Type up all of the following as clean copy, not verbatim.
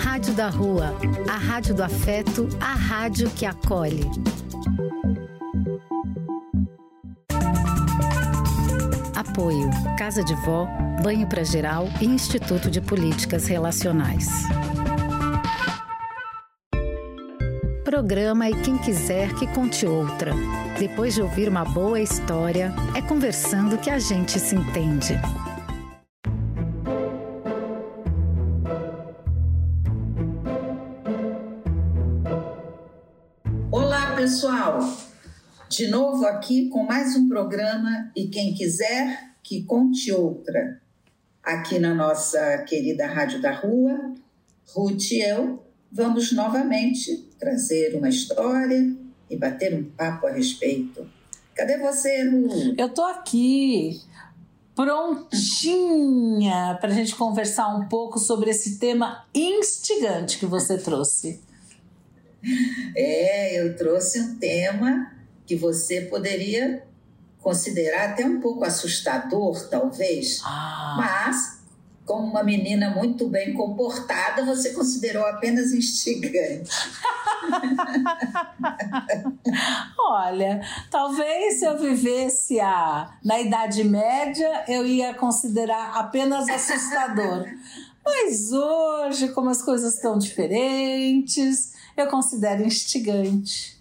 Rádio da Rua, a rádio do afeto, a rádio que acolhe. Apoio: Casa de Vó, Banho para Geral e Instituto de Políticas Relacionais. Programa E Quem Quiser Que Conte Outra. Depois de ouvir uma boa história, é conversando que a gente se entende. Olá, pessoal! De novo aqui com mais um programa E Quem Quiser Que Conte Outra. Aqui na nossa querida Rádio da Rua, Ruth e eu vamos novamente trazer uma história e bater um papo a respeito. Cadê você, Lu? Eu tô aqui, prontinha, para a gente conversar um pouco sobre esse tema instigante que você trouxe. É, eu trouxe um tema que você poderia considerar até um pouco assustador, talvez, mas... Como uma menina muito bem comportada, você considerou apenas instigante. Olha, talvez se eu vivesse na Idade Média, eu ia considerar apenas assustador. Mas hoje, como as coisas estão diferentes, eu considero instigante.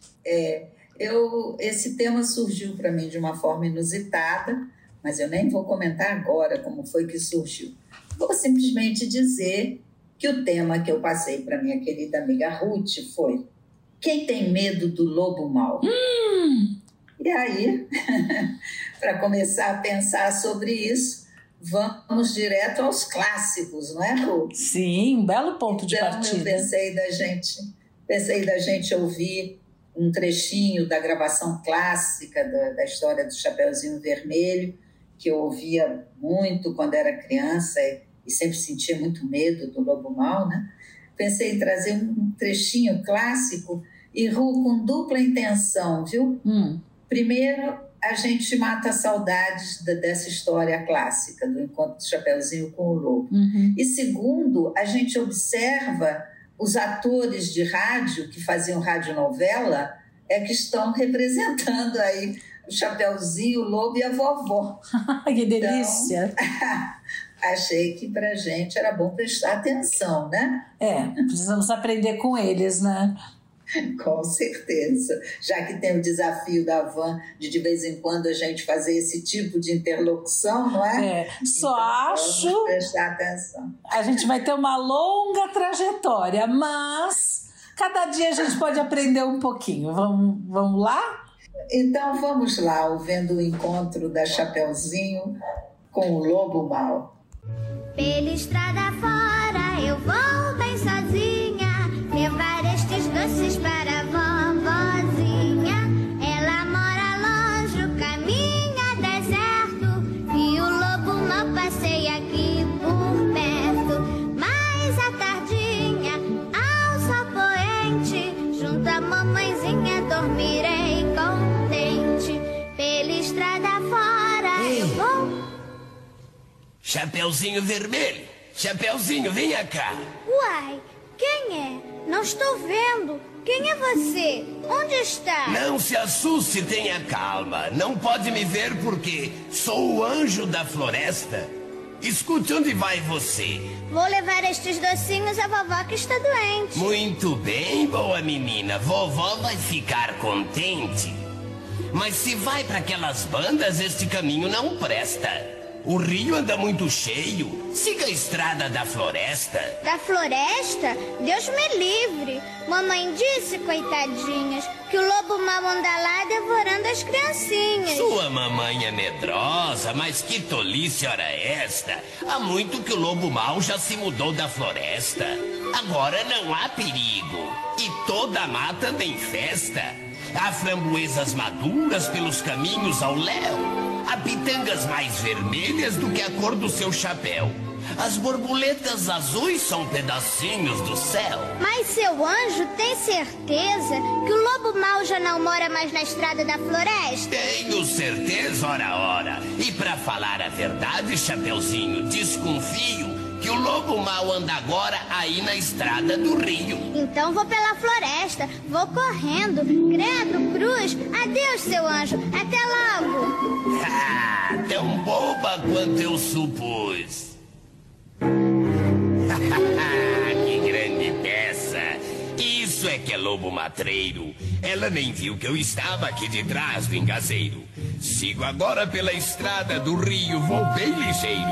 Esse tema surgiu para mim de uma forma inusitada, mas eu nem vou comentar agora como foi que surgiu. Vou simplesmente dizer que o tema que eu passei para minha querida amiga Ruth foi: quem tem medo do lobo mau? E aí, para começar a pensar sobre isso, vamos direto aos clássicos, não é, Ruth? Sim, um belo ponto de partida. Então, eu pensei da gente ouvir um trechinho da gravação clássica da história do Chapeuzinho Vermelho, que eu ouvia muito quando era criança e sempre sentia muito medo do lobo mau, né? Pensei em trazer um trechinho clássico e, Ru, com dupla intenção, viu? Primeiro, a gente mata saudades dessa história clássica, do encontro do Chapeuzinho com o lobo. E segundo, a gente observa os atores de rádio que faziam radionovela que estão representando aí o Chapeuzinho, o Lobo e a vovó. Que delícia! Então, achei que pra gente era bom prestar atenção, né? Precisamos aprender com eles, né? Com certeza. Já que tem o desafio da van de vez em quando a gente fazer esse tipo de interlocução, não é? Só então, acho... Vamos prestar atenção. A gente vai ter uma longa trajetória, mas cada dia a gente pode aprender um pouquinho. Vamos lá? Então, vamos lá, ouvindo o encontro da Chapeuzinho com o Lobo Mau. Pela estrada fora, eu vou bem sozinha, levar estes doces para a vovozinha. Ela mora longe, o caminho é deserto, e o Lobo Mau passeia aqui por perto. Mas à tardinha, ao sol poente, junto à mamãezinha dormirei com estrada fora. Ei, eu vou. Chapeuzinho Vermelho, Chapeuzinho, vem cá. Uai, quem é? Não estou vendo. Quem é você? Onde está? Não se assuste, tenha calma. Não pode me ver porque sou o anjo da floresta. Escute, onde vai você? Vou levar estes docinhos à vovó que está doente. Muito bem, boa menina. Vovó vai ficar contente. Mas se vai para aquelas bandas, este caminho não presta. O rio anda muito cheio. Siga a estrada da floresta. Da floresta? Deus me livre. Mamãe disse, coitadinhas, que o lobo mau anda lá devorando as criancinhas. Sua mamãe é medrosa, mas que tolice ora esta. Há muito que o lobo mau já se mudou da floresta. Agora não há perigo. E toda a mata tem festa. Há framboesas maduras pelos caminhos ao léu. Há pitangas mais vermelhas do que a cor do seu chapéu. As borboletas azuis são pedacinhos do céu. Mas seu anjo tem certeza que o lobo mau já não mora mais na estrada da floresta? Tenho certeza, ora. E pra falar a verdade, Chapeuzinho, desconfio que que o lobo mau anda agora aí na estrada do rio. Então vou pela floresta, vou correndo. Credo, cruz, adeus, seu anjo, até logo. Ah, tão boba quanto eu supus. Que grande peça. Isso é que é lobo matreiro. Ela nem viu que eu estava aqui de trás do engazeiro. Sigo agora pela estrada do rio, vou bem ligeiro.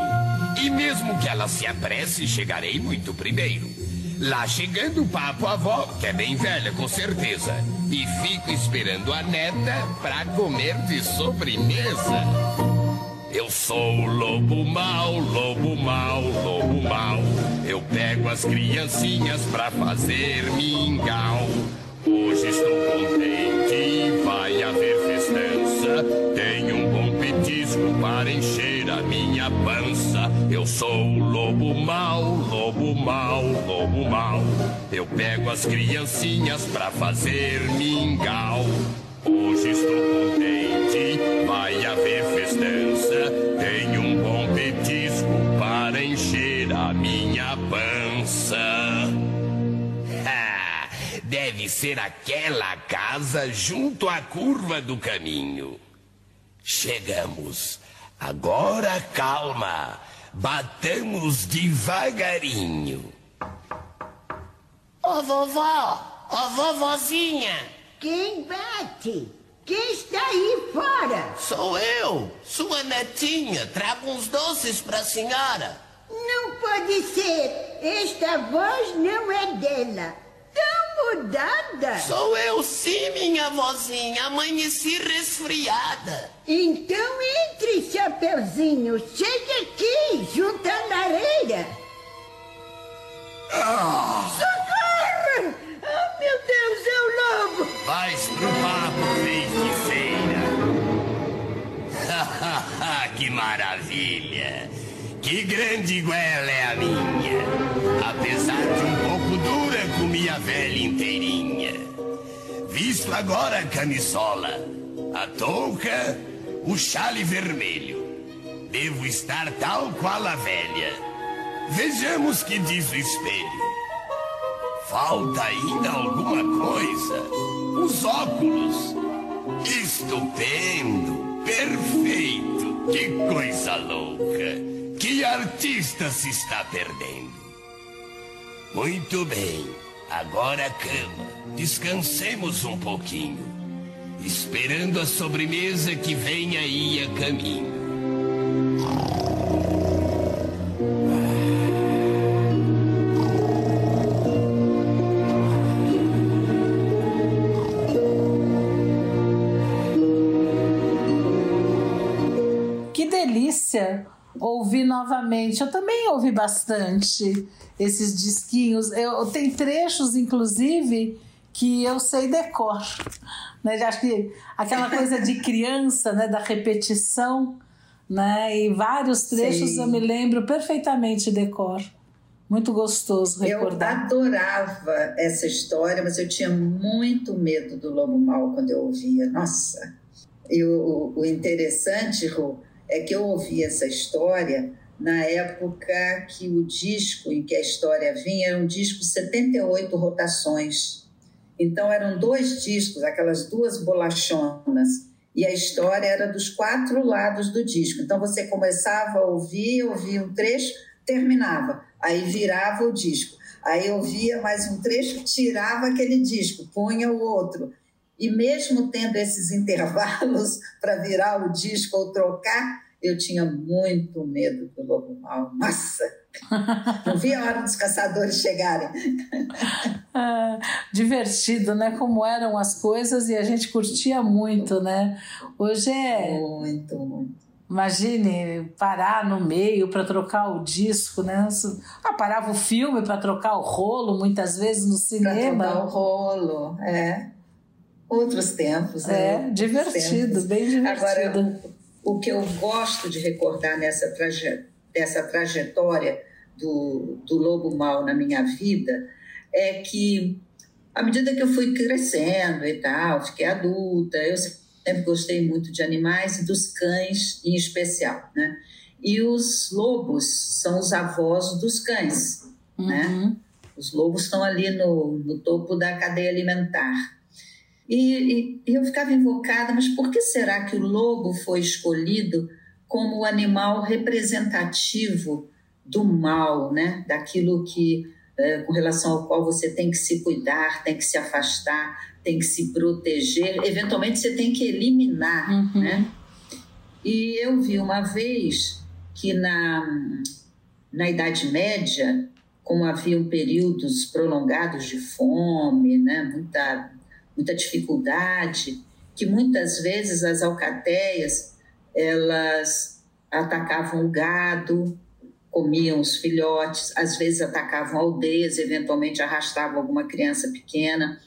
E mesmo que ela se apresse, chegarei muito primeiro. Lá chegando, papo a avó, que é bem velha com certeza. E fico esperando a neta pra comer de sobremesa. Eu sou o lobo mau, lobo mau, lobo mau. Eu pego as criancinhas pra fazer mingau. Hoje estou contente, vai haver festança. Tenho um bom petisco para encher a minha pança. Eu sou o lobo mau, lobo mau, lobo mau. Eu pego as criancinhas pra fazer mingau. Hoje estou contente, vai haver festança. Tenho um bom petisco para encher a minha pança. Deve ser aquela casa junto à curva do caminho. Chegamos. Agora calma. Batamos devagarinho. Ô vovó, ô vovozinha. Quem bate? Quem está aí fora? Sou eu, sua netinha. Trago uns doces para a senhora. Não pode ser. Esta voz não é dela. Tão mudada. Sou eu sim, minha vozinha. Amanheci resfriada. Então entre, Chapeuzinho. Chega aqui, junta a lareira. Ah. Socorro! Oh, meu Deus, é o lobo. Vais pro papo, feiticeira. Que maravilha. Que grande goela é a minha. Apesar de um pouco dura, comi a velha inteirinha. Visto agora a camisola, a touca, o chale vermelho. Devo estar tal qual a velha. Vejamos que diz o espelho. Falta ainda alguma coisa. Os óculos. Estupendo, perfeito. Que coisa louca. Que artista se está perdendo. Muito bem, agora a cama. Descansemos um pouquinho, esperando a sobremesa que vem aí a caminho. Que delícia! Ouvi novamente, eu também ouvi bastante esses disquinhos. Eu tem trechos, inclusive, que eu sei decor, né? Acho que aquela coisa de criança, né? Da repetição, né? E vários trechos. Sim. Eu me lembro perfeitamente decor. Muito gostoso recordar. Eu adorava essa história, mas eu tinha muito medo do lobo mau quando eu ouvia. Nossa! E o interessante, Rô, é que eu ouvi essa história na época que o disco em que a história vinha era um disco de 78 rotações. Então eram dois discos, aquelas duas bolachonas, e a história era dos quatro lados do disco. Então você começava a ouvia um trecho, terminava, aí virava o disco. Aí ouvia mais um trecho, tirava aquele disco, punha o outro. E mesmo tendo esses intervalos para virar o disco ou trocar, eu tinha muito medo do lobo mau. Nossa! Não vi a hora dos caçadores chegarem. Ah, divertido, né? Como eram as coisas e a gente curtia muito, né? Hoje é... Muito, muito. Imagine parar no meio para trocar o disco, né? Ah, parava o filme para trocar o rolo, muitas vezes no cinema. Para trocar o rolo, é... Outros tempos, né? É, divertido, tempos. Bem divertido. Agora, o que eu gosto de recordar dessa trajetória do lobo mau na minha vida é que, à medida que eu fui crescendo e tal, fiquei adulta, eu sempre gostei muito de animais e dos cães em especial, né? E os lobos são os avós dos cães, uhum, né? Os lobos estão ali no topo da cadeia alimentar. E eu ficava invocada, mas por que será que o lobo foi escolhido como o animal representativo do mal, né? Daquilo que, com relação ao qual você tem que se cuidar, tem que se afastar, tem que se proteger, eventualmente você tem que eliminar, uhum, né? E eu vi uma vez que na Idade Média, como haviam períodos prolongados de fome, né, muita dificuldade, que muitas vezes as alcateias, elas atacavam o gado, comiam os filhotes, às vezes atacavam aldeias, eventualmente arrastavam alguma criança pequena.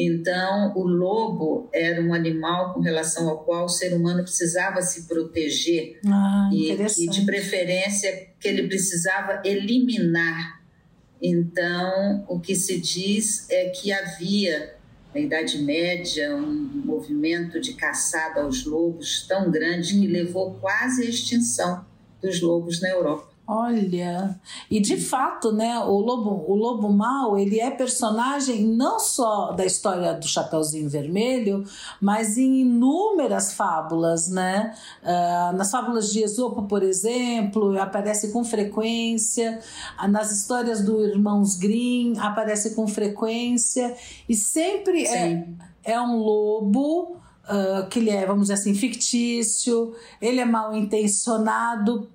Então, o lobo era um animal com relação ao qual o ser humano precisava se proteger. Ah, e de preferência que ele precisava eliminar. Então, o que se diz é que havia, na Idade Média, um movimento de caçada aos lobos tão grande que levou quase à extinção dos lobos na Europa. Olha, e de fato, né, o lobo mau, ele é personagem não só da história do Chapeuzinho Vermelho, mas em inúmeras fábulas, né? Nas fábulas de Esopo, por exemplo, aparece com frequência, nas histórias do Irmãos Grimm aparece com frequência, e sempre é um lobo que ele é, vamos dizer assim, fictício, ele é mal intencionado,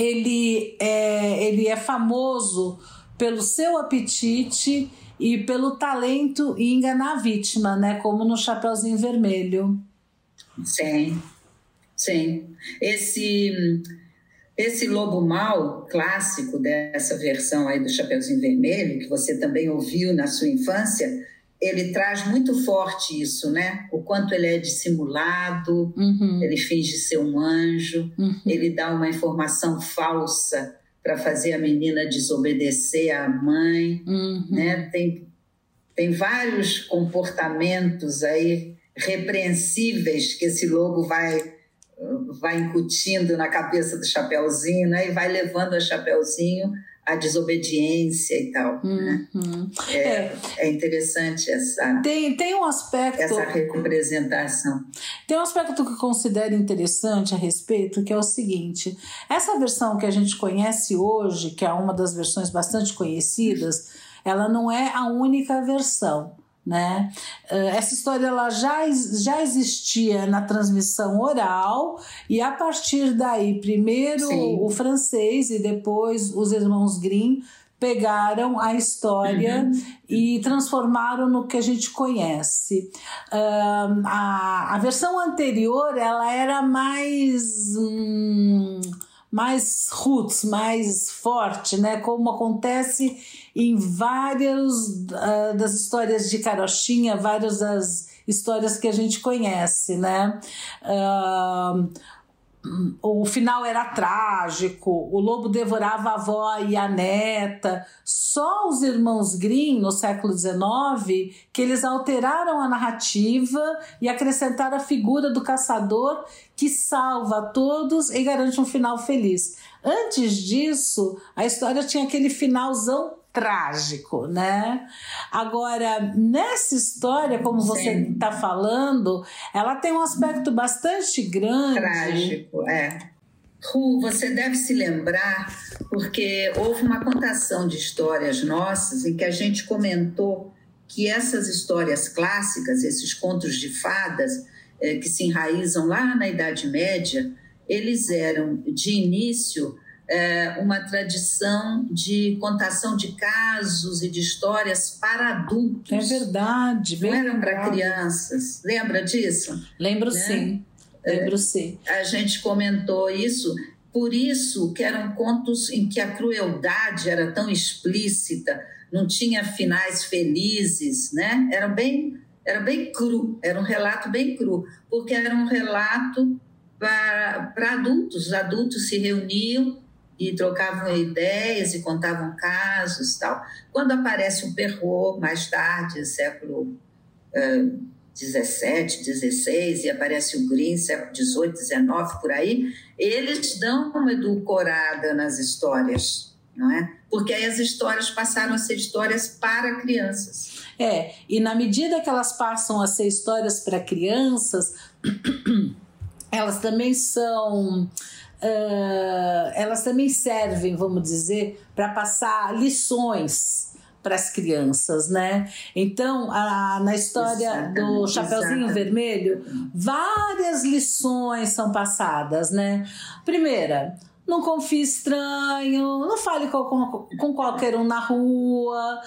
ele é famoso pelo seu apetite e pelo talento em enganar a vítima, né? Como no Chapeuzinho Vermelho. Sim, sim. Esse lobo mau clássico dessa versão aí do Chapeuzinho Vermelho, que você também ouviu na sua infância, ele traz muito forte isso, né? O quanto ele é dissimulado, uhum, ele finge ser um anjo, uhum, ele dá uma informação falsa para fazer a menina desobedecer à mãe, uhum, né? Tem vários comportamentos aí repreensíveis que esse lobo vai incutindo na cabeça do Chapeuzinho, né? E vai levando a Chapeuzinho a desobediência e tal, né? Uhum. É interessante essa... Tem um aspecto... Essa representação. Tem um aspecto que eu considero interessante a respeito, que é o seguinte: essa versão que a gente conhece hoje, que é uma das versões bastante conhecidas, ela não é a única versão, né? Essa história ela já existia na transmissão oral, e a partir daí, primeiro, sim, o francês e depois os Irmãos Grimm pegaram a história, uhum, e transformaram no que a gente conhece. A versão anterior ela era mais roots, mais forte, né? Como acontece em várias das histórias de carochinha, várias das histórias que a gente conhece, né? O final era trágico, o lobo devorava a avó e a neta. Só os Irmãos Grimm, no século XIX, que eles alteraram a narrativa e acrescentaram a figura do caçador que salva a todos e garante um final feliz. Antes disso, a história tinha aquele finalzão trágico, né? Agora, nessa história, como você está falando, ela tem um aspecto bastante grande. Trágico, é. Ru, você deve se lembrar, porque houve uma contação de histórias nossas em que a gente comentou que essas histórias clássicas, esses contos de fadas que se enraizam lá na Idade Média, eles eram, de início, uma tradição de contação de casos e de histórias para adultos. É verdade. Não eram para crianças. Lembra disso? Lembro, né? Sim. Lembro sim. A gente comentou isso. Por isso que eram contos em que a crueldade era tão explícita, não tinha finais felizes, né? Era bem cru, era um relato bem cru, porque era um relato para adultos. Os adultos se reuniam e trocavam ideias e contavam casos e tal. Quando aparece o Perrault, mais tarde, século XVII, XVI, e aparece o Grimm, século XVIII, XIX, por aí, eles dão uma edulcorada nas histórias, não é? Porque aí as histórias passaram a ser histórias para crianças. É, e na medida que elas passam a ser histórias para crianças, elas também são... elas também servem, vamos dizer, para passar lições para as crianças, né? Então, na história do Chapeuzinho Vermelho, várias lições são passadas, né? Primeira, não confie estranho, não fale com qualquer um na rua,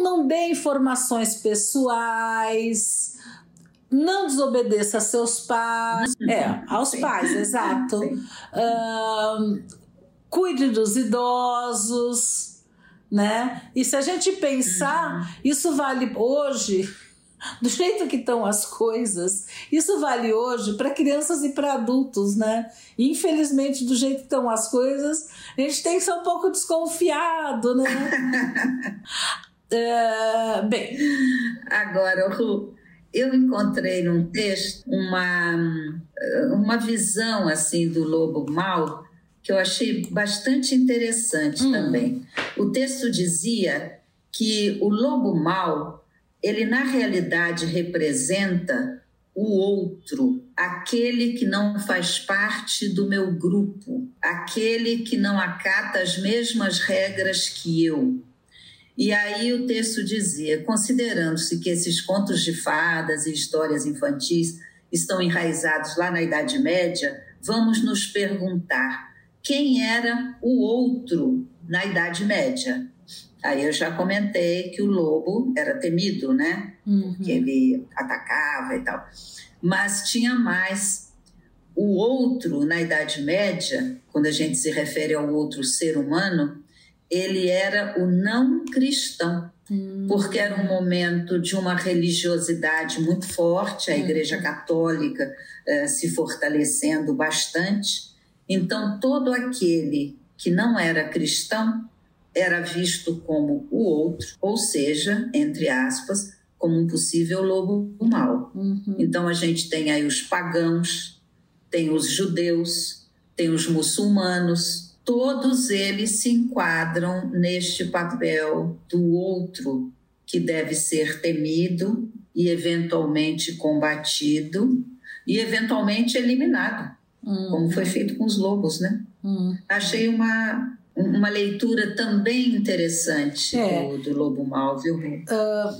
não dê informações pessoais... Não desobedeça a seus pais. Aos pais, exato. Cuide dos idosos, né? E se a gente pensar, isso vale hoje, do jeito que estão as coisas, isso vale hoje para crianças e para adultos, né? E, infelizmente, do jeito que estão as coisas, a gente tem que ser um pouco desconfiado, né? Bem. Agora, Ru. Eu encontrei num texto uma visão assim, do lobo mau que eu achei bastante interessante também. O texto dizia que o lobo mau, ele na realidade representa o outro, aquele que não faz parte do meu grupo, aquele que não acata as mesmas regras que eu. E aí o texto dizia, considerando-se que esses contos de fadas e histórias infantis estão enraizados lá na Idade Média, vamos nos perguntar quem era o outro na Idade Média. Aí eu já comentei que o lobo era temido, né? Porque ele atacava e tal. Mas tinha mais. O outro na Idade Média, quando a gente se refere ao outro ser humano, ele era o não cristão, porque era um momento de uma religiosidade muito forte, a Igreja Católica se fortalecendo bastante. Então, todo aquele que não era cristão era visto como o outro, ou seja, entre aspas, como um possível lobo mau. Então, a gente tem aí os pagãos, tem os judeus, tem os muçulmanos. Todos eles se enquadram neste papel do outro que deve ser temido e eventualmente combatido e eventualmente eliminado, como foi feito com os lobos, né? Achei uma leitura também interessante do lobo mau, viu?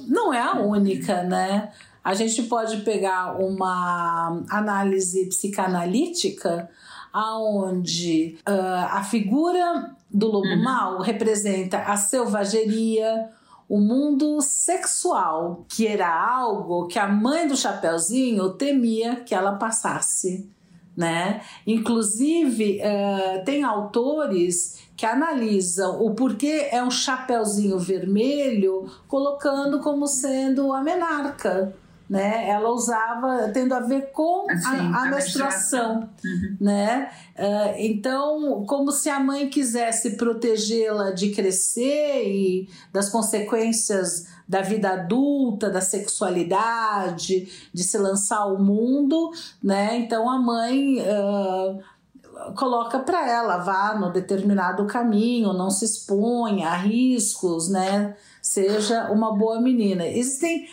Não é a única, né? A gente pode pegar uma análise psicanalítica onde a figura do lobo mau representa a selvageria, o mundo sexual, que era algo que a mãe do Chapeuzinho temia que ela passasse, né? Inclusive, tem autores que analisam o porquê é um Chapeuzinho Vermelho, colocando como sendo a menarca. Né? Ela usava, tendo a ver com a menstruação, né? Então, como se a mãe quisesse protegê-la de crescer e das consequências da vida adulta, da sexualidade, de se lançar ao mundo, né? Então a mãe coloca para ela, vá no determinado caminho, não se exponha a riscos, né? Seja uma boa menina. Existem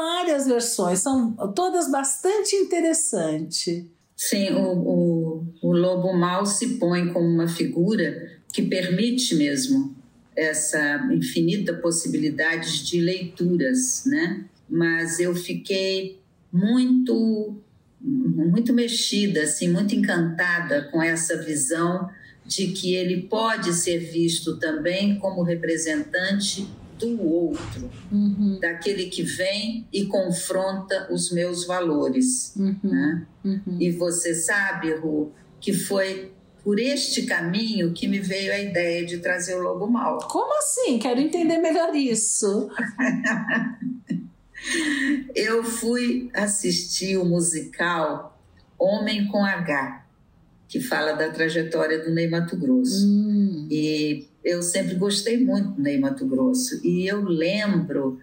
várias versões, são todas bastante interessantes. Sim, o lobo mau se põe como uma figura que permite mesmo essa infinita possibilidade de leituras, né? Mas eu fiquei muito mexida, assim, muito encantada com essa visão de que ele pode ser visto também como representante do outro, daquele que vem e confronta os meus valores. Né? E você sabe, Ru, que foi por este caminho que me veio a ideia de trazer o lobo mau. Como assim? Quero entender melhor isso. Eu fui assistir o musical Homem com H, que fala da trajetória do Ney Matogrosso. E eu sempre gostei muito do Ney Matogrosso. E eu lembro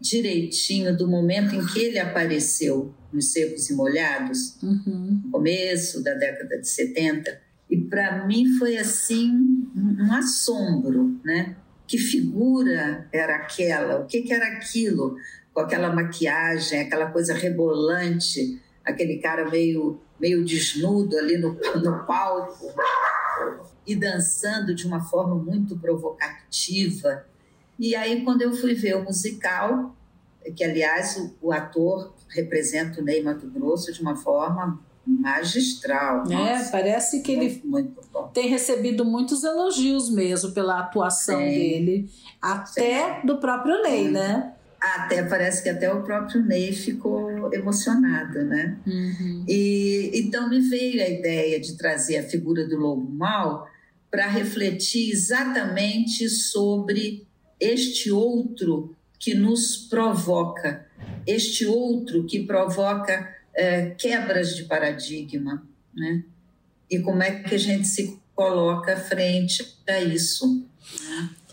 direitinho do momento em que ele apareceu nos Secos e Molhados, no começo da década de 70, e para mim foi assim um assombro, né? Que figura era aquela? O que, que era aquilo? Com aquela maquiagem, aquela coisa rebolante, aquele cara meio desnudo ali no palco e dançando de uma forma muito provocativa. E aí, quando eu fui ver o musical, que, aliás, o ator representa o Ney Matogrosso de uma forma magistral. Nossa, parece que ele muito bom. Tem recebido muitos elogios mesmo pela atuação dele, até do próprio Ney, né? Até parece que até o próprio Ney ficou emocionado, né? E então me veio a ideia de trazer a figura do lobo mau para refletir exatamente sobre este outro que nos provoca, este outro que provoca quebras de paradigma, né? E como é que a gente se coloca frente a isso?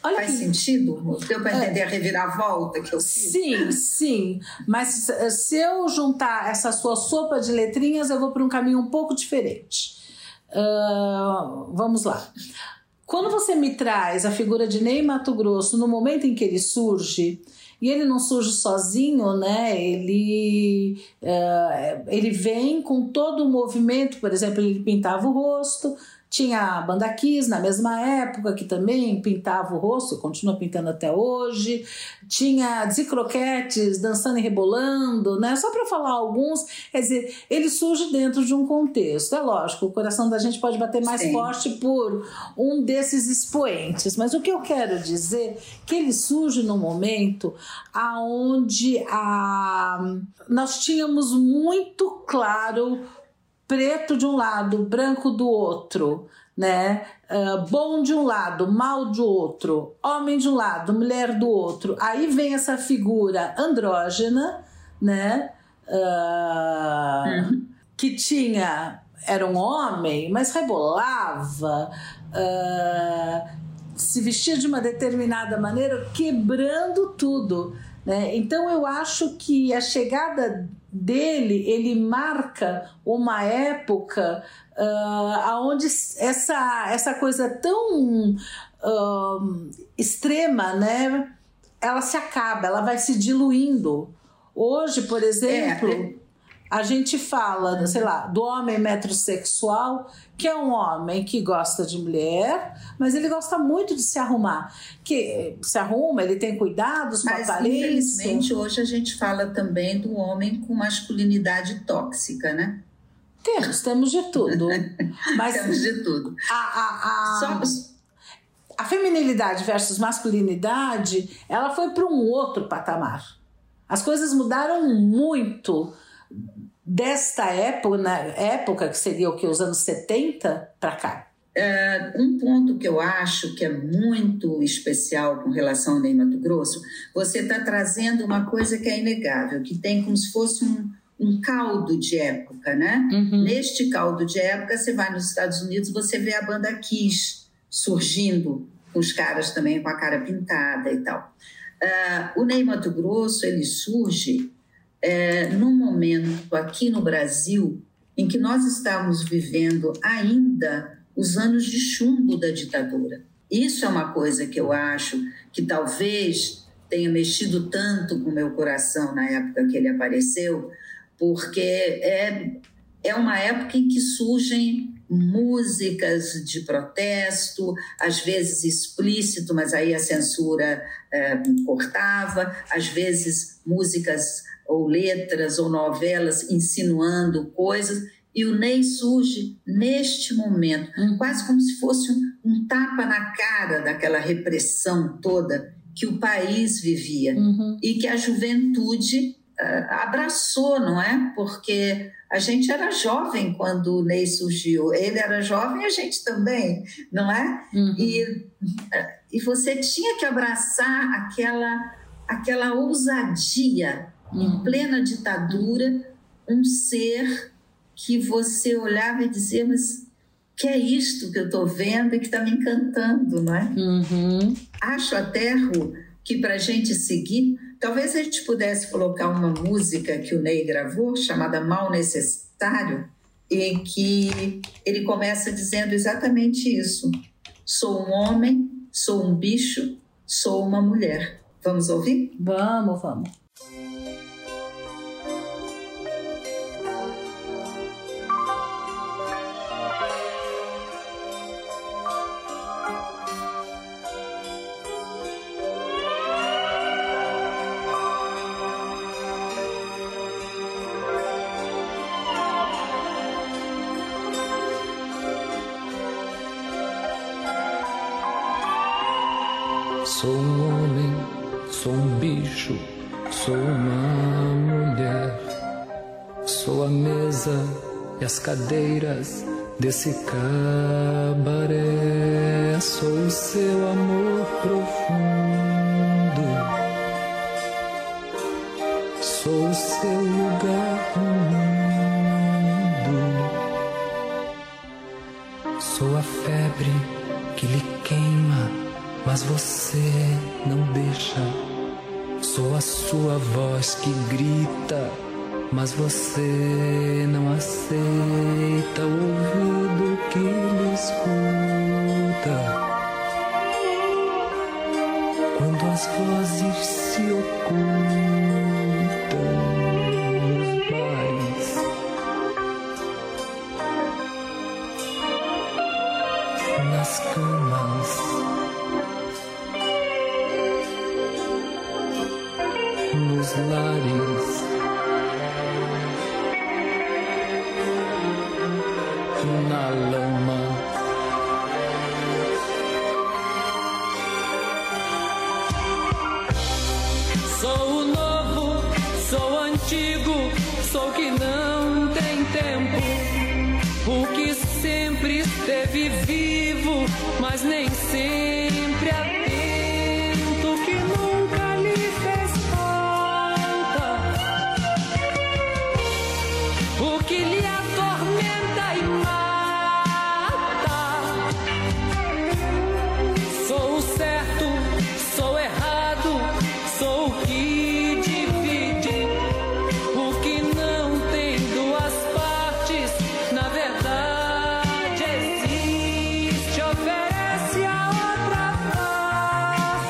Olha, faz sentido? Deu para entender a reviravolta que eu fiz? Sim, sim. Mas se eu juntar essa sua sopa de letrinhas, eu vou para um caminho um pouco diferente. Vamos lá. Quando você me traz a figura de Ney Matogrosso, no momento em que ele surge, e ele não surge sozinho, né? Ele vem com todo o movimento, por exemplo, ele pintava o rosto. Tinha a banda Kiss na mesma época, que também pintava o rosto, continua pintando até hoje. Tinha Zicroquetes dançando e rebolando, né? Só para falar alguns, quer dizer, ele surge dentro de um contexto. É lógico, o coração da gente pode bater mais forte por um desses expoentes. Mas o que eu quero dizer é que ele surge num momento onde nós tínhamos muito claro preto de um lado, branco do outro, né? Bom de um lado, mal do outro, homem de um lado, mulher do outro. Aí vem essa figura andrógena, né? Que era um homem, mas rebolava, se vestia de uma determinada maneira, quebrando tudo, né? Então eu acho que a chegada dele, ele marca uma época onde essa coisa tão extrema, né, ela se acaba, ela vai se diluindo. Hoje, por exemplo, a gente fala, sei lá, do homem metrosexual, que é um homem que gosta de mulher, mas ele gosta muito de se arrumar. Que se arruma, ele tem cuidados com a aparência. Infelizmente, hoje a gente fala também do homem com masculinidade tóxica, né? Temos de tudo. Mas temos de tudo. A feminilidade versus masculinidade, ela foi para um outro patamar. As coisas mudaram muito desta época, que seria o que, os anos 70 para cá? Um ponto que eu acho que é muito especial com relação ao Ney Matogrosso, você está trazendo uma coisa que é inegável, que tem como se fosse um caldo de época, né? Neste caldo de época, você vai nos Estados Unidos, você vê a banda Kiss surgindo, com os caras também com a cara pintada e tal. O Ney Matogrosso, ele surge num momento aqui no Brasil em que nós estávamos vivendo ainda os anos de chumbo da ditadura. Isso é uma coisa que eu acho que talvez tenha mexido tanto com o meu coração na época que ele apareceu, porque é uma época em que surgem músicas de protesto, às vezes explícito, mas aí a censura cortava, às vezes músicas ou letras, ou novelas insinuando coisas, e o Ney surge neste momento, quase como se fosse um tapa na cara daquela repressão toda que o país vivia, e que a juventude abraçou, não é? Porque a gente era jovem quando o Ney surgiu, ele era jovem, a gente também, não é? E você tinha que abraçar aquela ousadia, em plena ditadura, um ser que você olhava e dizia, mas que é isto que eu estou vendo e que está me encantando, não é? Acho até, Ru, que para a gente seguir, talvez a gente pudesse colocar uma música que o Ney gravou, chamada Mal Necessário, em que ele começa dizendo exatamente isso. Sou um homem, sou um bicho, sou uma mulher. Vamos ouvir? Vamos, vamos. Sou um homem, sou um bicho, sou uma mulher. Sou a mesa e as cadeiras desse cabaré. Sou o seu amor profundo. Sou o seu lugar no mundo. Sou a febre que lhe queima, mas você não deixa. Sou a sua voz que grita, mas você não aceita o ouvido que lhe escuta. Quando as vozes se ocultam nos bares, nas camas, nos lares, na lama, sou o novo, sou o antigo, sou o que não tem tempo, o que sempre esteve vivo, mas nem sempre atento, que nunca lhe fez que lhe atormenta e mata. Sou o certo, sou errado, sou o que divide, o que não tem duas partes, na verdade existe, oferece a outra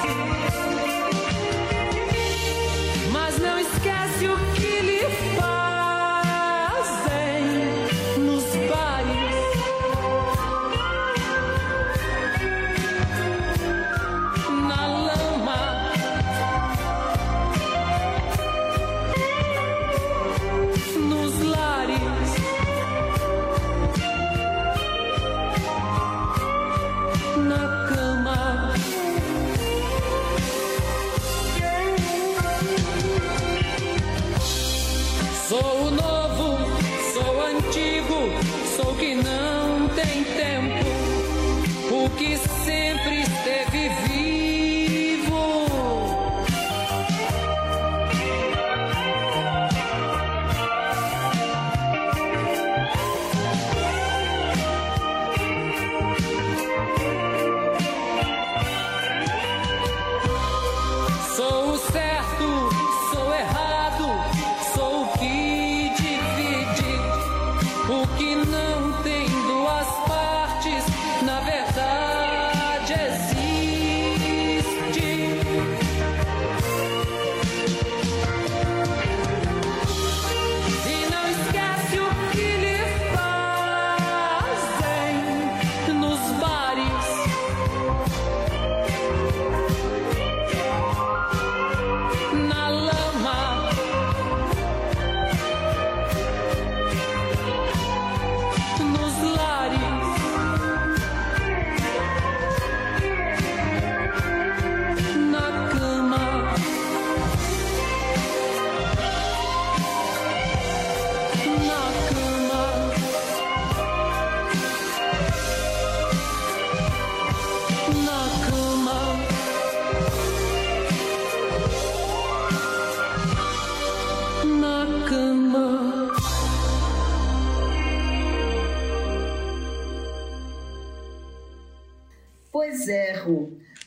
face, mas não esquece o que lhe faz.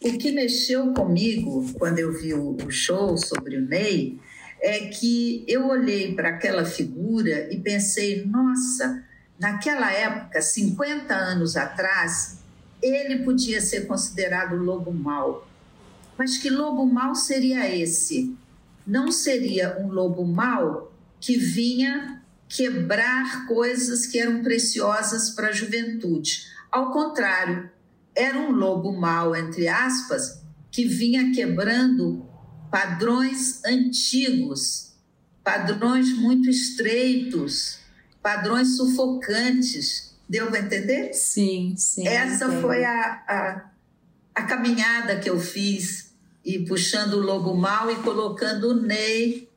O que mexeu comigo quando eu vi o show sobre o Ney é que eu olhei para aquela figura e pensei, nossa, naquela época, 50 anos atrás, ele podia ser considerado lobo mau. Mas que lobo mau seria esse? Não seria um lobo mau que vinha quebrar coisas que eram preciosas para a juventude. Ao contrário, era um lobo mau, entre aspas, que vinha quebrando padrões antigos, padrões muito estreitos, padrões sufocantes. Deu para entender? Sim, sim. Essa foi a caminhada que eu fiz, e puxando o lobo mau e colocando o Ney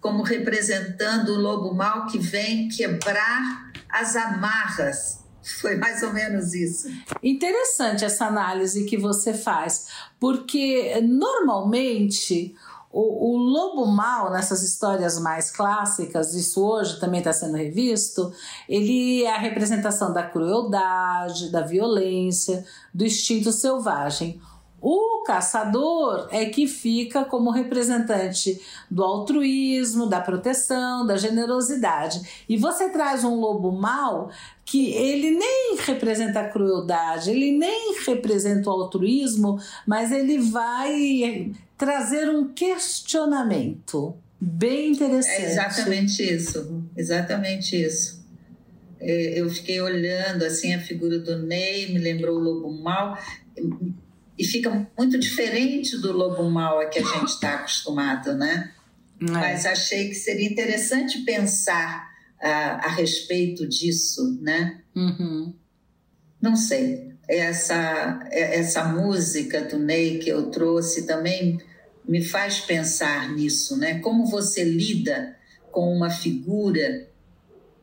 como representando o lobo mau que vem quebrar as amarras. Foi mais ou menos isso. Interessante essa análise que você faz, porque normalmente o lobo mau, nessas histórias mais clássicas, isso hoje também está sendo revisto, ele é a representação da crueldade, da violência, do instinto selvagem. O caçador é que fica como representante do altruísmo, da proteção, da generosidade. E você traz um lobo mau que ele nem representa a crueldade, ele nem representa o altruísmo, mas ele vai trazer um questionamento bem interessante. É exatamente isso, exatamente isso. Eu fiquei olhando assim a figura do Ney, me lembrou o lobo mau. E fica muito diferente do lobo mau a que a gente está acostumado, né? Mas achei que seria interessante pensar a respeito disso, né? Uhum. Não sei. Essa música do Ney que eu trouxe também me faz pensar nisso, né? Como você lida com uma figura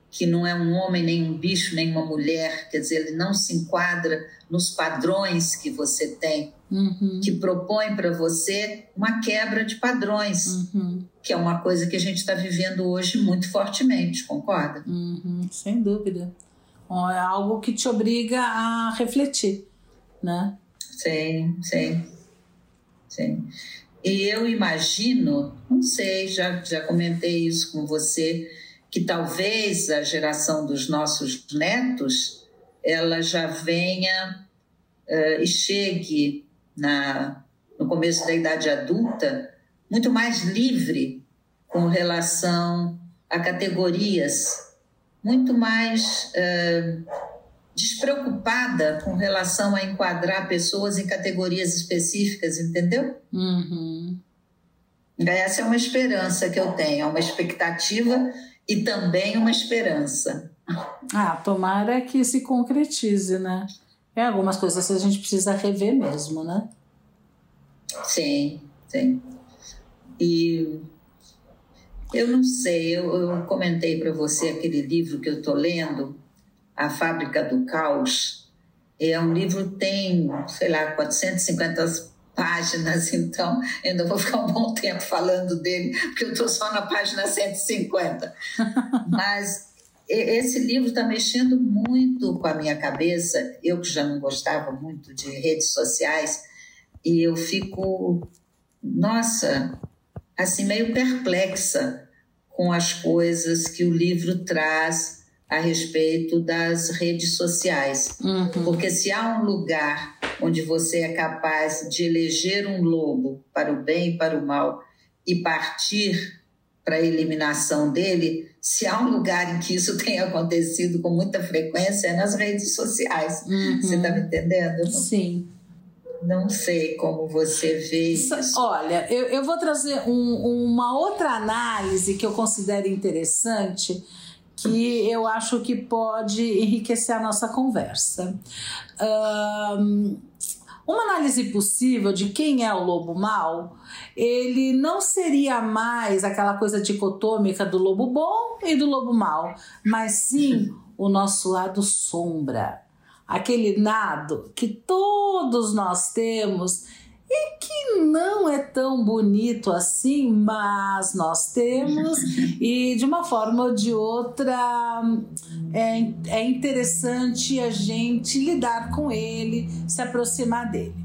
que não é um homem, nem um bicho, nem uma mulher, quer dizer, ele não se enquadra nos padrões que você tem, uhum, que propõe para você uma quebra de padrões, uhum, que é uma coisa que a gente está vivendo hoje muito fortemente, concorda? Uhum, sem dúvida. É algo que te obriga a refletir, né? Sim, sim, sim. E eu imagino, não sei, já comentei isso com você, que talvez a geração dos nossos netos, ela já venha e chegue no começo da idade adulta muito mais livre com relação a categorias, muito mais despreocupada com relação a enquadrar pessoas em categorias específicas, entendeu? Uhum. Essa é uma esperança que eu tenho, é uma expectativa e também uma esperança. Ah, tomara que se concretize, né? É, algumas coisas que a gente precisa rever mesmo, né? Sim, sim. E eu não sei, eu comentei para você aquele livro que eu estou lendo, A Fábrica do Caos. É um livro que tem, sei lá, 450 páginas, então ainda vou ficar um bom tempo falando dele, porque eu estou só na página 150. Mas esse livro está mexendo muito com a minha cabeça, eu que já não gostava muito de redes sociais, e eu fico, nossa, assim meio perplexa com as coisas que o livro traz a respeito das redes sociais. Uhum. Porque se há um lugar onde você é capaz de eleger um lobo para o bem e para o mal e partir para a eliminação dele, se há um lugar em que isso tenha acontecido com muita frequência é nas redes sociais. Uhum. Você está me entendendo? Sim. Não sei como você vê isso. Olha, eu vou trazer uma outra análise que eu considero interessante, que eu acho que pode enriquecer a nossa conversa. Uma análise possível de quem é o lobo mau, ele não seria mais aquela coisa dicotômica do lobo bom e do lobo mau, mas sim o nosso lado sombra, aquele lado que todos nós temos e que não é tão bonito assim, mas nós temos, e de uma forma ou de outra é interessante a gente lidar com ele, se aproximar dele.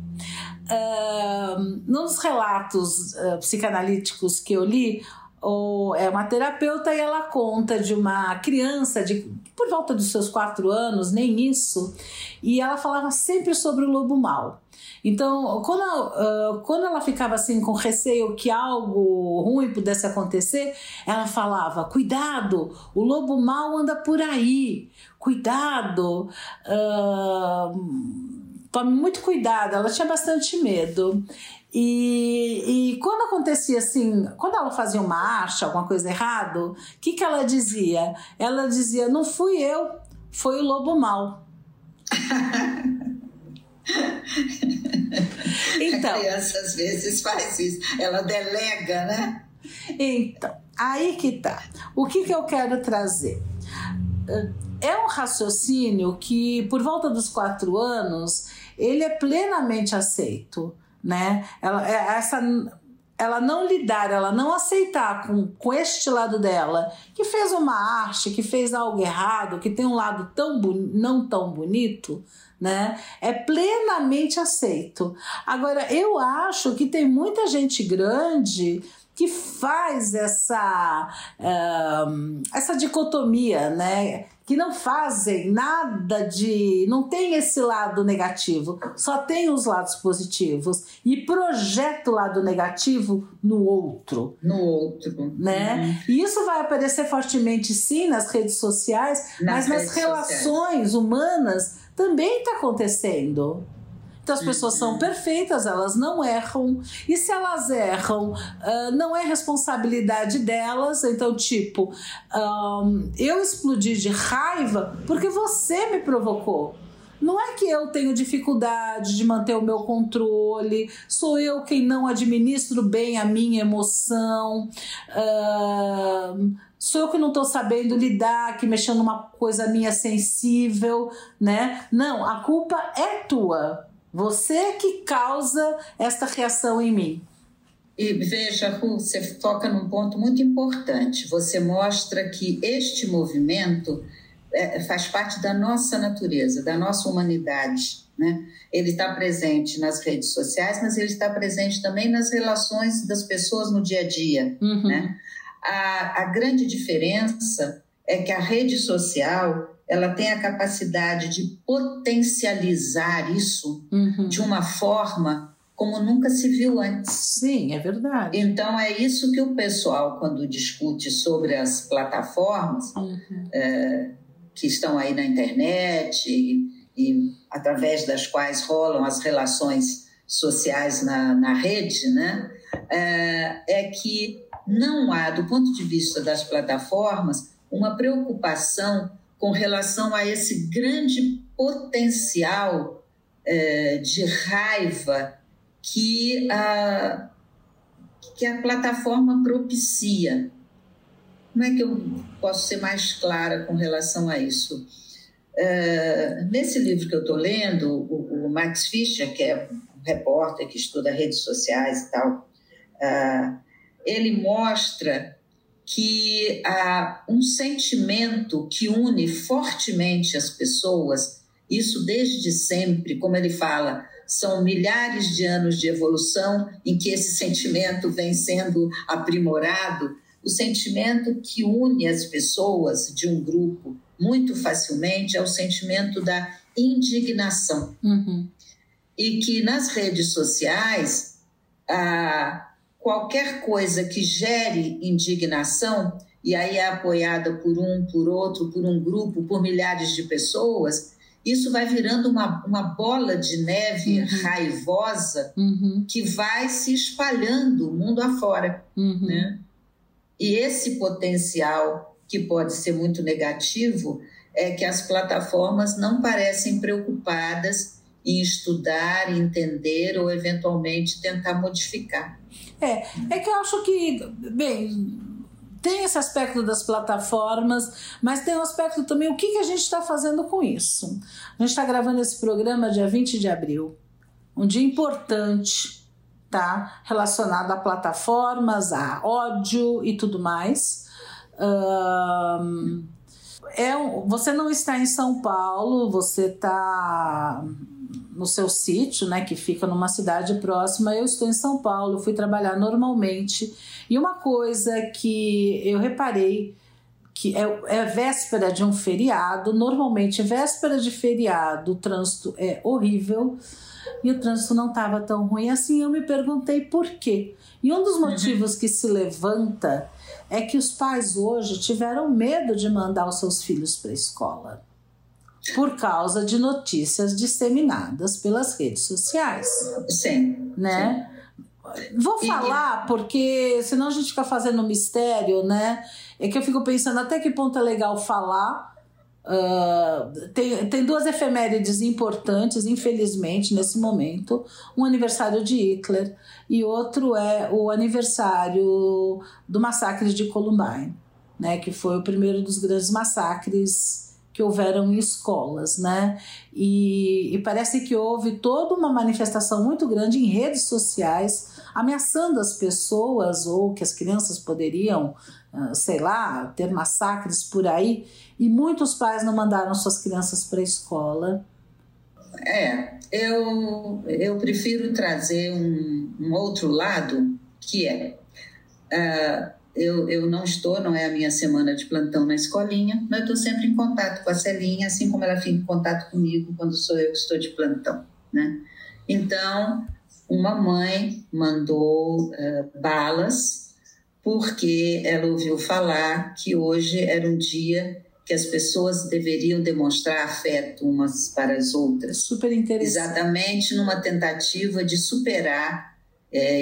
nos relatos psicanalíticos que eu li, é uma terapeuta e ela conta de uma criança de por volta dos seus 4 anos, nem isso, e ela falava sempre sobre o lobo mau. Então, quando ela ficava assim com receio que algo ruim pudesse acontecer, ela falava, cuidado, o lobo mau anda por aí, cuidado, tome muito cuidado. Ela tinha bastante medo. E quando acontecia assim, quando ela fazia uma marcha, alguma coisa errada, o que que ela dizia? Ela dizia, não fui eu, foi o lobo mau. Então, a criança às vezes faz isso, ela delega, né? Então, aí que tá. O que que eu quero trazer? É um raciocínio que, por volta dos 4 anos, ele é plenamente aceito. Né? Ela não lidar, ela não aceitar com este lado dela, que fez uma arte, que fez algo errado, que tem um lado não tão bonito, né? É plenamente aceito. Agora, eu acho que tem muita gente grande que faz essa dicotomia, né? Que não fazem nada de... não tem esse lado negativo, só tem os lados positivos e projeta o lado negativo no outro. No outro. Né? Uhum. E isso vai aparecer fortemente, sim, nas redes sociais, mas nas relações humanas também está acontecendo. Então, as pessoas são perfeitas, elas não erram. E se elas erram, não é responsabilidade delas. Então, tipo, eu explodi de raiva porque você me provocou. Não é que eu tenho dificuldade de manter o meu controle, sou eu quem não administro bem a minha emoção, sou eu que não estou sabendo lidar, que mexendo numa coisa minha sensível, né? Não, a culpa é tua. Você que causa esta reação em mim. E veja, Ru, você toca num ponto muito importante. Você mostra que este movimento faz parte da nossa natureza, da nossa humanidade, né? Ele está presente nas redes sociais, mas ele está presente também nas relações das pessoas no dia a dia, uhum. Né? A grande diferença é que a rede social... ela tem a capacidade de potencializar isso, uhum. De uma forma como nunca se viu antes. Sim, é verdade. Então, é isso que o pessoal, quando discute sobre as plataformas, uhum. Que estão aí na internet e através das quais rolam as relações sociais na rede, né? É que não há, do ponto de vista das plataformas, uma preocupação com relação a esse grande potencial de raiva que a plataforma propicia. Como é que eu posso ser mais clara com relação a isso? Nesse livro que eu estou lendo, o Max Fischer, que é um repórter que estuda redes sociais e tal, ele mostra... que há um sentimento que une fortemente as pessoas, isso desde sempre, como ele fala, são milhares de anos de evolução em que esse sentimento vem sendo aprimorado, o sentimento que une as pessoas de um grupo muito facilmente é o sentimento da indignação. Uhum. E que nas redes sociais... qualquer coisa que gere indignação, e aí é apoiada por um, por outro, por um grupo, por milhares de pessoas, isso vai virando uma bola de neve, uhum. Raivosa, uhum. Que vai se espalhando mundo afora. Uhum. Né? E esse potencial, que pode ser muito negativo, é que as plataformas não parecem preocupadas em estudar, entender ou, eventualmente, tentar modificar. É que eu acho que, bem, tem esse aspecto das plataformas, mas tem um aspecto também, o que a gente está fazendo com isso? A gente está gravando esse programa dia 20 de abril, um dia importante, tá? Relacionado a plataformas, a ódio e tudo mais. você não está em São Paulo, você está no seu sítio, né, que fica numa cidade próxima. Eu estou em São Paulo, fui trabalhar normalmente. E uma coisa que eu reparei, que é véspera de um feriado, normalmente véspera de feriado o trânsito é horrível, e o trânsito não estava tão ruim assim. Eu me perguntei por quê. E um dos motivos que se levanta é que os pais hoje tiveram medo de mandar os seus filhos para a escola por causa de notícias disseminadas pelas redes sociais. Sim. Né? Sim. Vou falar porque senão a gente fica fazendo mistério, né? É que eu fico pensando até que ponto é legal falar. Tem duas efemérides importantes, infelizmente, nesse momento. Um aniversário de Hitler e outro é o aniversário do massacre de Columbine, né, que foi o primeiro dos grandes massacres que houveram em escolas, né? E parece que houve toda uma manifestação muito grande em redes sociais ameaçando as pessoas, ou que as crianças poderiam, sei lá, ter massacres por aí, e muitos pais não mandaram suas crianças para a escola. Eu prefiro trazer um outro lado, que é... Eu não estou, não é a minha semana de plantão na escolinha, mas eu estou sempre em contato com a Celinha, assim como ela fica em contato comigo quando sou eu que estou de plantão, né? Então, uma mãe mandou balas porque ela ouviu falar que hoje era um dia que as pessoas deveriam demonstrar afeto umas para as outras. Super interessante. Exatamente numa tentativa de superar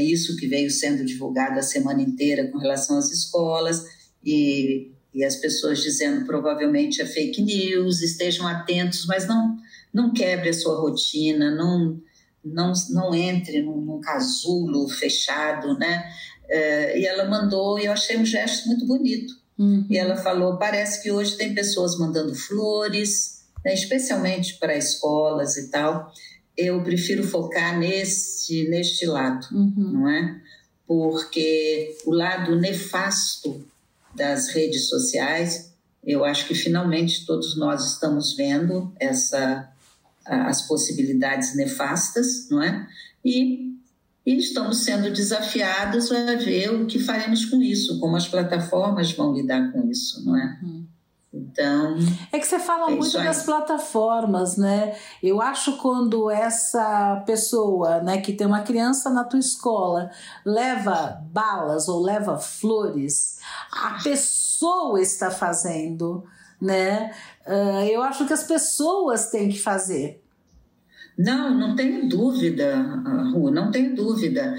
isso que veio sendo divulgado a semana inteira com relação às escolas e as pessoas dizendo provavelmente é fake news, estejam atentos, mas não quebre a sua rotina, não entre num casulo fechado, né? E ela mandou, e eu achei um gesto muito bonito. E ela falou, parece que hoje tem pessoas mandando flores, né, especialmente para escolas e tal. Eu prefiro focar neste lado, não é? Porque o lado nefasto das redes sociais, eu acho que finalmente todos nós estamos vendo as possibilidades nefastas, não é? E estamos sendo desafiados a ver o que faremos com isso, como as plataformas vão lidar com isso, não é? Então, é que você fala muito das plataformas, né? Eu acho quando essa pessoa, né, que tem uma criança na tua escola, leva balas ou leva flores, a pessoa está fazendo, né? Eu acho que as pessoas têm que fazer. Não tenho dúvida, Ru, não tenho dúvida.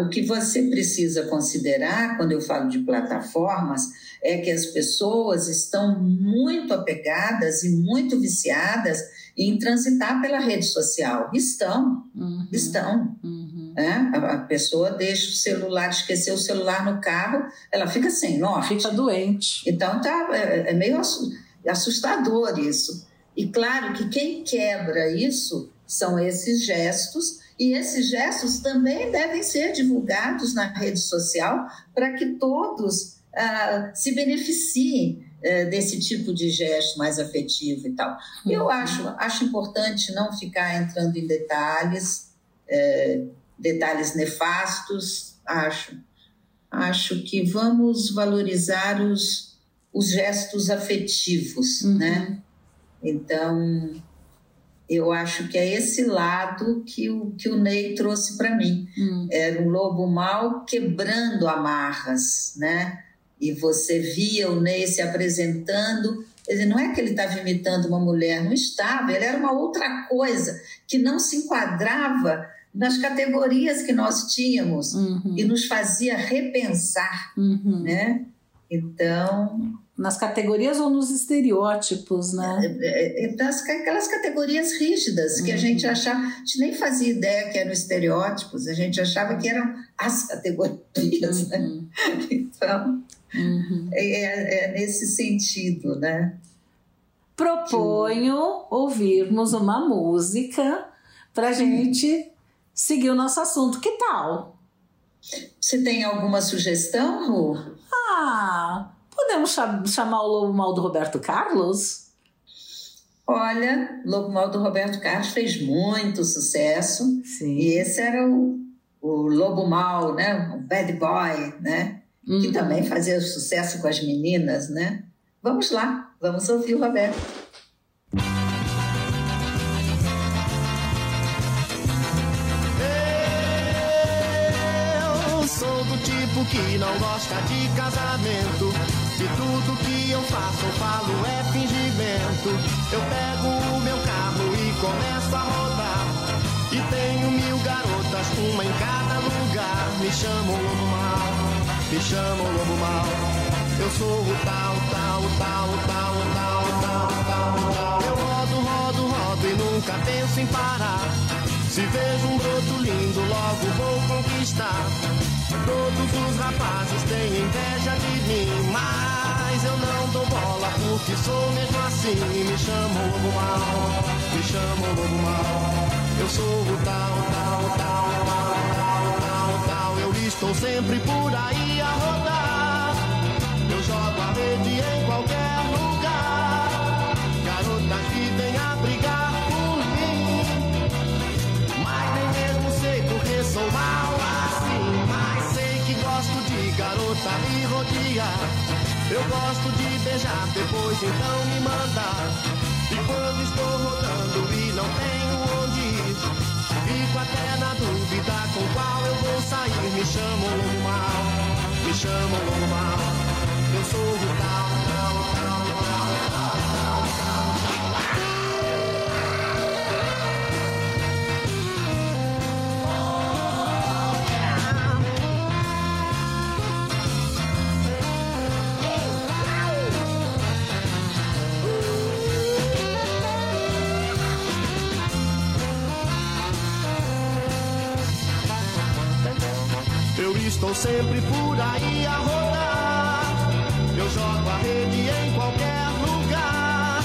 O que você precisa considerar quando eu falo de plataformas é que as pessoas estão muito apegadas e muito viciadas em transitar pela rede social. Estão. É? A pessoa esqueceu o celular no carro, ela fica sem norte. Fica doente. Então é meio assustador isso. E claro que quem quebra isso são esses gestos, e esses gestos também devem ser divulgados na rede social para que todos se beneficiem desse tipo de gesto mais afetivo e tal. Eu acho importante não ficar entrando em detalhes, detalhes nefastos, acho que vamos valorizar os gestos afetivos, né? Então, eu acho que é esse lado que o Ney trouxe para mim. Era um lobo mau quebrando amarras, né? E você via o Ney se apresentando. Quer dizer, não é que ele estava imitando uma mulher, não estava. Ele era uma outra coisa que não se enquadrava nas categorias que nós tínhamos e nos fazia repensar, né? Então... nas categorias ou nos estereótipos, né? Aquelas categorias rígidas que a gente achava... A gente nem fazia ideia que eram estereótipos, a gente achava que eram as categorias, né? Então, é nesse sentido, né? Proponho ouvirmos uma música para a gente seguir o nosso assunto. Que tal? Você tem alguma sugestão, Ru? podemos chamar o Lobo Mau do Roberto Carlos? Olha, o Lobo Mau do Roberto Carlos fez muito sucesso. Sim. E esse era o Lobo Mau, né? O bad boy, né? Que também fazia sucesso com as meninas, né? Vamos lá, vamos ouvir o Roberto. Que não gosta de casamento, e tudo que eu faço ou falo é fingimento. Eu pego o meu carro e começo a rodar, e tenho 1000 garotas, uma em cada lugar. Me chamam Lobo Mau, me chamam Lobo Mau. Eu sou o tal, tal, tal, tal, tal, tal, tal, tal. Eu rodo, rodo, rodo e nunca penso em parar. Se vejo um broto lindo, logo vou conquistar. Todos os rapazes têm inveja de mim, mas eu não dou bola porque sou mesmo assim. Me chamo Lobo Mau, me chamo Lobo Mau. Eu sou o tal, tal, tal, tal, tal, tal, tal. Eu estou sempre por aí a rodar. Eu jogo a rede em qualquer lugar. Garotas que vêm a brigar por mim, mas nem mesmo sei porque sou mau assim. Gosto de garota me rodear. Eu gosto de beijar, depois então me mandar. E quando estou rodando e não tenho onde ir, fico até na dúvida com qual eu vou sair. Me chamo Lobo Mau, me chamo Lobo Mau. Eu sou o tal, tal, tal, tal, tal, tal, tal, tal. Eu estou sempre por aí a rodar. Eu jogo a rede em qualquer lugar.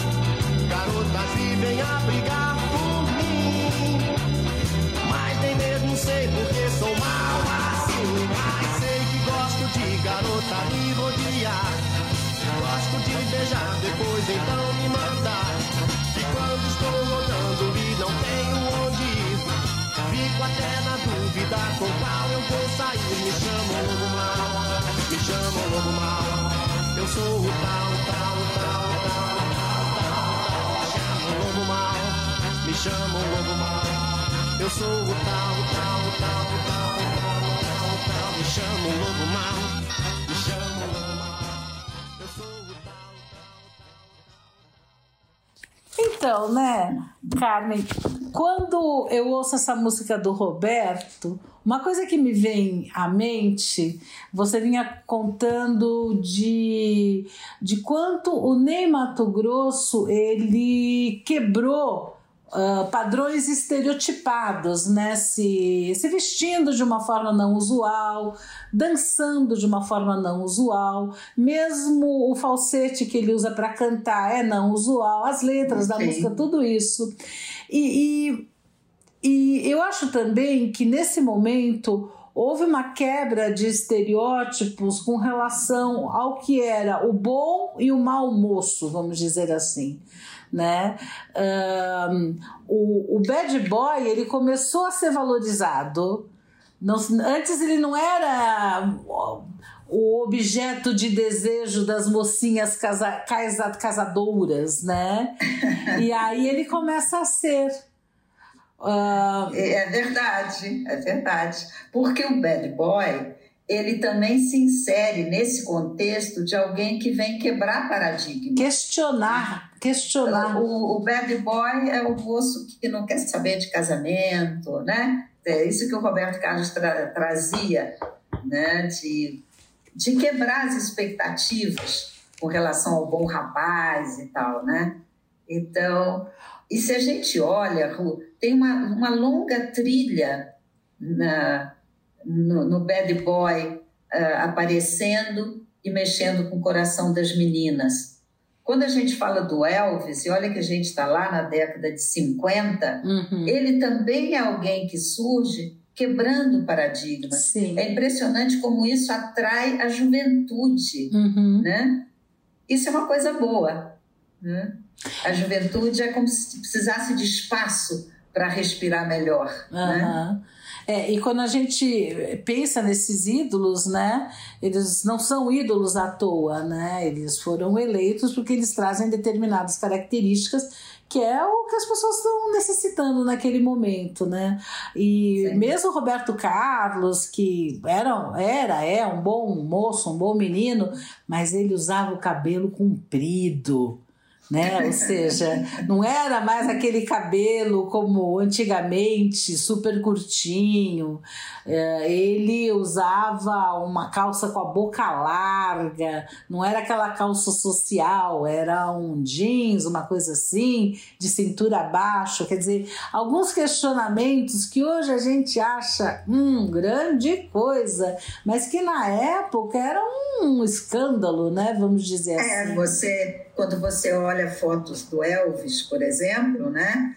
Garotas vivem a brigar por mim, mas nem mesmo sei porque sou mau assim. Mas sei que gosto de garota me rodear. Gosto de beijar, depois então me mandar. E quando estou rodando e não tenho onde ir, fico até na dúvida com qual eu vou sair. Me chamo Lobo Mau, me chamo Lobo Mau. Eu sou o tal, tal, tal, tal, tal, tal. Me chamo Lobo Mau, me chamo Lobo Mau. Eu sou o tal, tal, tal, tal, tal, tal, tal. Me chamo Lobo Mau, me chamo Lobo Mau. Eu sou o tal, tal, tal. Então, né, Carmen, quando eu ouço essa música do Roberto, uma coisa que me vem à mente, você vinha contando de quanto o Ney Matogrosso, ele quebrou padrões estereotipados, né? Se vestindo de uma forma não usual, dançando de uma forma não usual, mesmo o falsete que ele usa para cantar é não usual, as letras da música, tudo isso. E eu acho também que nesse momento houve uma quebra de estereótipos com relação ao que era o bom e o mau moço, vamos dizer assim, né? O bad boy, ele começou a ser valorizado. Antes ele não era o objeto de desejo das mocinhas casadouras, né? E aí ele começa a ser. É verdade, é verdade. Porque o bad boy, ele também se insere nesse contexto de alguém que vem quebrar paradigmas. Questionar. O bad boy é o moço que não quer saber de casamento, né? É isso que o Roberto Carlos trazia, né? De quebrar as expectativas com relação ao bom rapaz e tal, né? Então, e se a gente olha, Ru, tem uma longa trilha no bad boy aparecendo e mexendo com o coração das meninas. Quando a gente fala do Elvis, e olha que a gente está lá na década de 50, ele também é alguém que surge quebrando paradigmas. Sim. É impressionante como isso atrai a juventude, né? Isso é uma coisa boa, né? A juventude é como se precisasse de espaço para respirar melhor, né? É, e quando a gente pensa nesses ídolos, né, eles não são ídolos à toa, né? Eles foram eleitos porque eles trazem determinadas características que é o que as pessoas estão necessitando naquele momento, né? E sim, mesmo o Roberto Carlos, que é um bom moço, um bom menino, mas ele usava o cabelo comprido, né? Ou seja, não era mais aquele cabelo como antigamente, super curtinho. Ele usava uma calça com a boca larga, não era aquela calça social, era um jeans, uma coisa assim, de cintura abaixo. Quer dizer, alguns questionamentos que hoje a gente acha grande coisa, mas que na época era um escândalo, né? Vamos dizer assim. Quando você olha fotos do Elvis, por exemplo, né?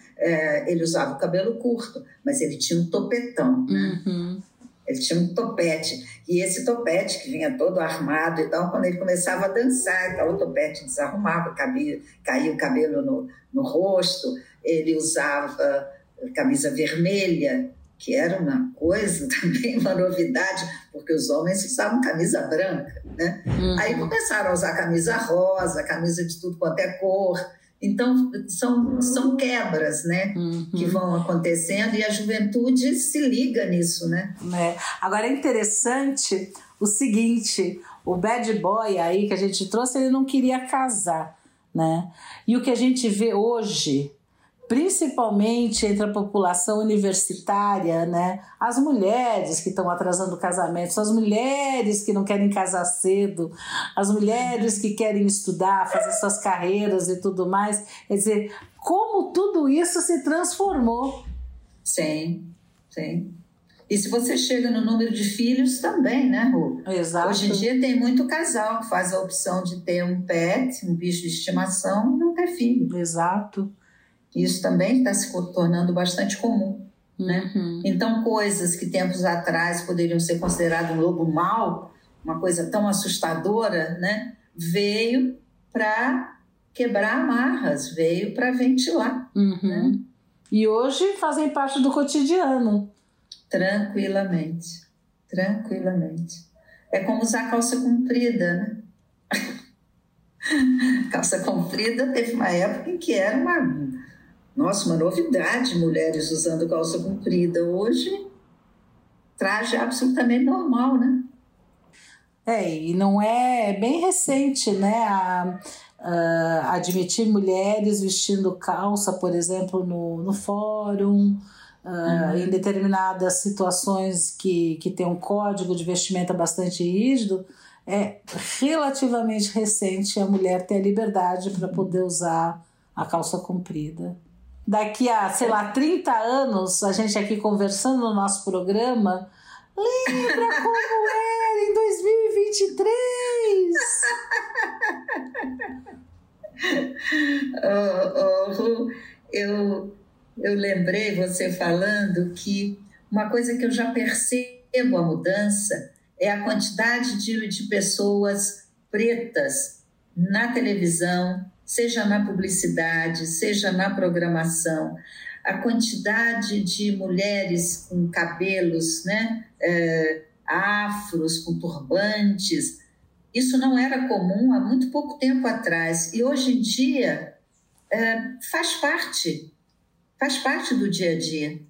Ele usava o cabelo curto, mas ele tinha um topetão, né? Uhum. Ele tinha um topete. E esse topete que vinha todo armado, então, quando ele começava a dançar, então, o topete desarrumava, caía o cabelo no rosto. Ele usava camisa vermelha, que era uma coisa também, uma novidade, porque os homens usavam camisa branca, né? Uhum. Aí começaram a usar camisa rosa, camisa de tudo quanto é cor. Então, são quebras, né? Uhum. Que vão acontecendo e a juventude se liga nisso, né? É. Agora, é interessante o seguinte, o bad boy aí que a gente trouxe, ele não queria casar, né? E o que a gente vê hoje, principalmente entre a população universitária, né? As mulheres que estão atrasando casamentos, as mulheres que não querem casar cedo, as mulheres que querem estudar, fazer suas carreiras e tudo mais. Quer dizer, como tudo isso se transformou. Sim, sim. E se você chega no número de filhos também, né, Rô? Exato. Hoje em dia tem muito casal que faz a opção de ter um pet, um bicho de estimação, e não ter filho. Exato. Isso também está se tornando bastante comum, né? Uhum. Então, coisas que tempos atrás poderiam ser consideradas um lobo mau, uma coisa tão assustadora, né? Veio para quebrar amarras, veio para ventilar. Uhum. Né? E hoje fazem parte do cotidiano. Tranquilamente, tranquilamente. É como usar calça comprida, né? Calça comprida teve uma época em que era uma novidade, mulheres usando calça comprida. Hoje, traje é absolutamente normal, né? É, e não é bem recente, né? Admitir mulheres vestindo calça, por exemplo, no fórum, em determinadas situações que tem um código de vestimenta bastante rígido. É relativamente recente a mulher ter a liberdade para poder usar a calça comprida. Daqui a, 30 anos, a gente aqui conversando no nosso programa, lembra como era em 2023? Eu lembrei você falando que uma coisa que eu já percebo a mudança é a quantidade de pessoas pretas na televisão, seja na publicidade, seja na programação. A quantidade de mulheres com cabelos, né, afros, com turbantes. Isso não era comum há muito pouco tempo atrás. E hoje em dia faz parte do dia a dia.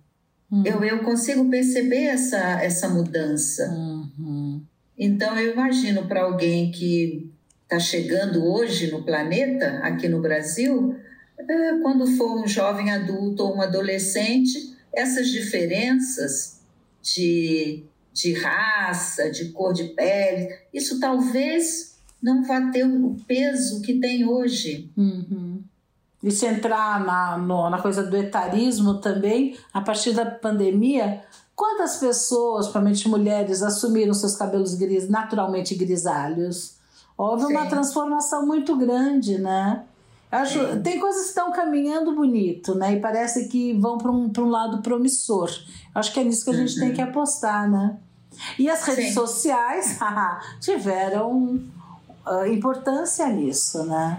Eu consigo perceber essa mudança. Uhum. Então, eu imagino para alguém que está chegando hoje no planeta, aqui no Brasil, quando for um jovem adulto ou um adolescente, essas diferenças de raça, de cor de pele, isso talvez não vá ter o peso que tem hoje. Uhum. E se entrar na coisa do etarismo também, a partir da pandemia, quantas pessoas, principalmente mulheres, assumiram seus cabelos naturalmente grisalhos? Houve uma transformação muito grande, né? Tem coisas que estão caminhando bonito, né? E parece que vão para um lado promissor. Acho que é nisso que a gente tem que apostar, né? E as redes sociais tiveram importância nisso, né?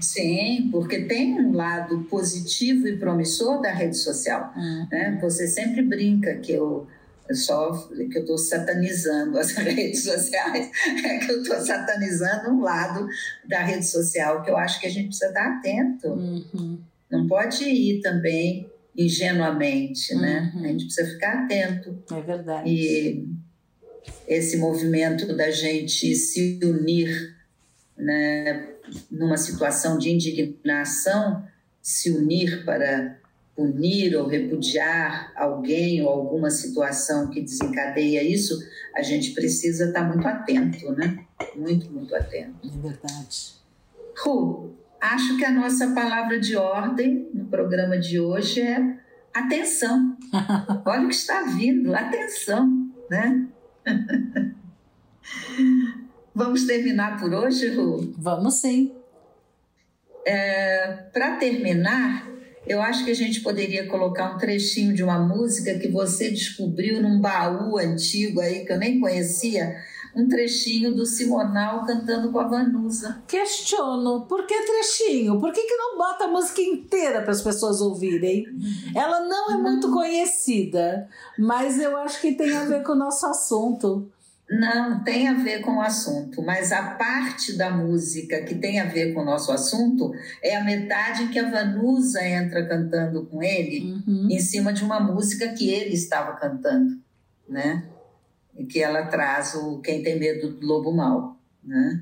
Sim, porque tem um lado positivo e promissor da rede social, né? Você sempre brinca que eu estou satanizando as redes sociais, é que eu estou satanizando um lado da rede social que eu acho que a gente precisa estar atento. Uhum. Não pode ir também ingenuamente, né? A gente precisa ficar atento. É verdade. E esse movimento da gente se unir, né, numa situação de indignação, se unir para punir ou repudiar alguém ou alguma situação que desencadeia isso, a gente precisa estar muito atento, né? Muito, muito atento. É verdade. Ru, acho que a nossa palavra de ordem no programa de hoje é atenção. Olha o que está vindo, atenção, né? Vamos terminar por hoje, Ru? Vamos sim. Para terminar, eu acho que a gente poderia colocar um trechinho de uma música que você descobriu num baú antigo aí, que eu nem conhecia, um trechinho do Simonal cantando com a Vanusa. Questiono, por que trechinho? Por que não bota a música inteira para as pessoas ouvirem? Ela não é muito conhecida, mas eu acho que tem a ver com o nosso assunto. Não, tem a ver com o assunto, mas a parte da música que tem a ver com o nosso assunto é a metade em que a Vanusa entra cantando com ele, em cima de uma música que ele estava cantando, né? E que ela traz o Quem Tem Medo do Lobo Mau, né?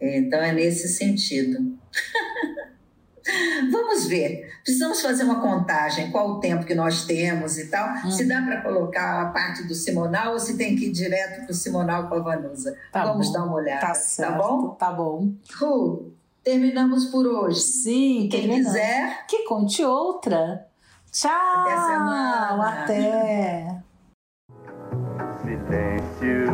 Então é nesse sentido. Vamos ver, precisamos fazer uma contagem, qual o tempo que nós temos e tal, se dá para colocar a parte do Simonal ou se tem que ir direto pro Simonal com a Vanusa. Tá, vamos bom. Dar uma olhada, tá bom? Tá bom. Terminamos por hoje. Sim, quem quiser que conte outra. Tchau, até a semana. Até. Silêncio,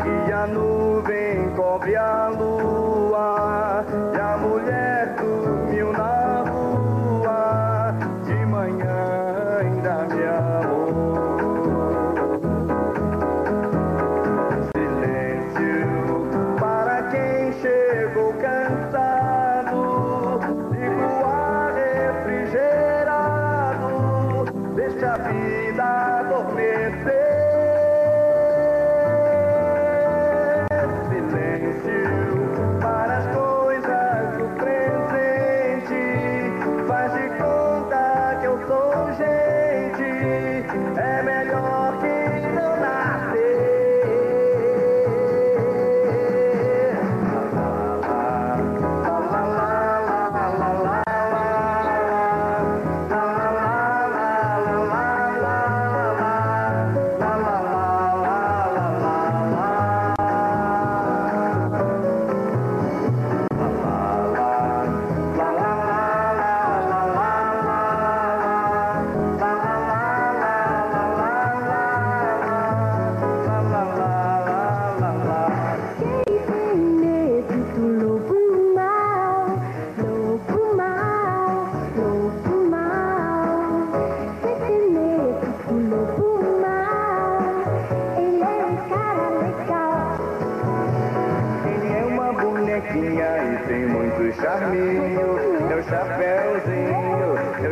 que a nuvem cobre a lua e a mulher dormiu na rua, de manhã ainda me amou. Silêncio, para quem chegou cansado, ligo ar refrigerado, deixa a vida adormecer.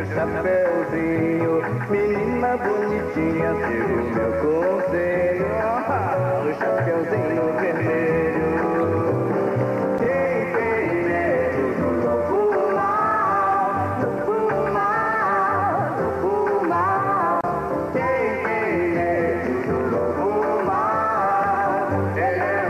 Chapeuzinho, menina bonitinha, siga o meu conselho, do Chapeuzinho Vermelho. Quem tem medo do lobo mau, lobo mau, lobo mau. Quem tem medo do lobo mau,